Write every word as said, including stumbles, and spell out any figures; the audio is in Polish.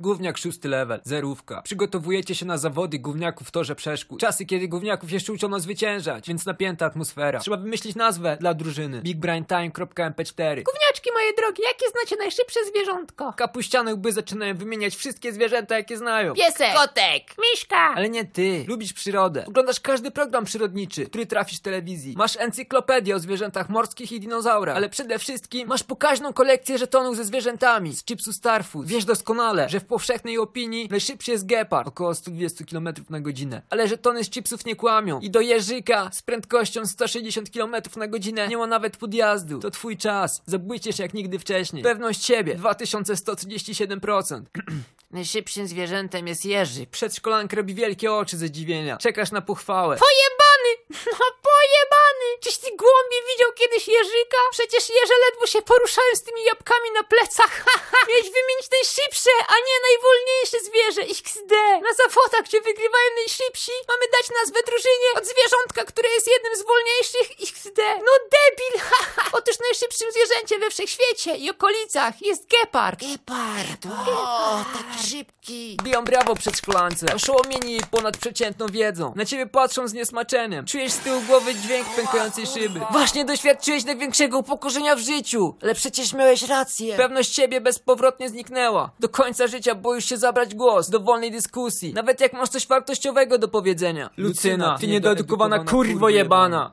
Gówniak szósty level, zerówka. Przygotowujecie się na zawody gówniaków w torze przeszkód. Czasy, kiedy gówniaków jeszcze uczono zwyciężać, więc napięta atmosfera. Trzeba wymyślić nazwę dla drużyny. Big Brain Time kropka m p cztery. Gówniaczki moje drogie, jakie znacie najszybsze zwierzątko? Kapuściane łby zaczynają wymieniać wszystkie zwierzęta, jakie znają. Piesek, kotek, miśka. Ale nie ty. Lubisz przyrodę. Oglądasz każdy program przyrodniczy, który trafisz w telewizji. Masz encyklopedię o zwierzętach morskich i dinozaurach. Ale przede wszystkim masz pokaźną kolekcję żetonów ze zwierzętami z chipsu Starfood. Wiesz doskonale, że w powszechnej opinii najszybszy jest gepard, około sto dwadzieścia kilometrów na godzinę. Ale żetony z chipsów nie kłamią. I do jeżyka z prędkością sto sześćdziesiąt kilometrów na godzinę nie ma nawet podjazdu. To twój czas. Zabójcie się jak nigdy wcześniej. Pewność siebie dwa tysiące sto trzydzieści siedem procent. Najszybszym zwierzętem jest jeżyk. Przedszkolanka robi wielkie oczy ze zdziwienia. Czekasz na pochwałę. Pojebany! No pojebany! Czyś ty głąbie widział kiedyś jeżyka? Przecież jeże ledwo się poruszają z tymi jabłkami na plecach. Miałeś wymienić najszybsze, a nie najwolniejsze zwierzę. iks de. Na zawodach, gdzie wygrywają najszybsi, mamy dać nazwę drużynie od zwierzątka, które jest jednym z wolniejszych. iks de. No debil! Otóż najszybszym zwierzęciem we wszechświecie i okolicach jest gepard. Gepard! O, tak szybki! Biją brawo przedszkolance. Oszołomieni ponadprzeciętną wiedzą. Na ciebie patrzą z niesmaczeniem. Czujesz z tyłu głowy dźwięk pękającej szyby. Właśnie doświadczyłeś największego upokorzenia w życiu. Ale przecież miałeś rację. Pewność siebie bezpowrotnie zniknęła. Do końca życia boisz się zabrać głos do wolnej dyskusji, nawet jak masz coś wartościowego do powiedzenia. Lucyna, ty niedoedukowana kurwo jebana.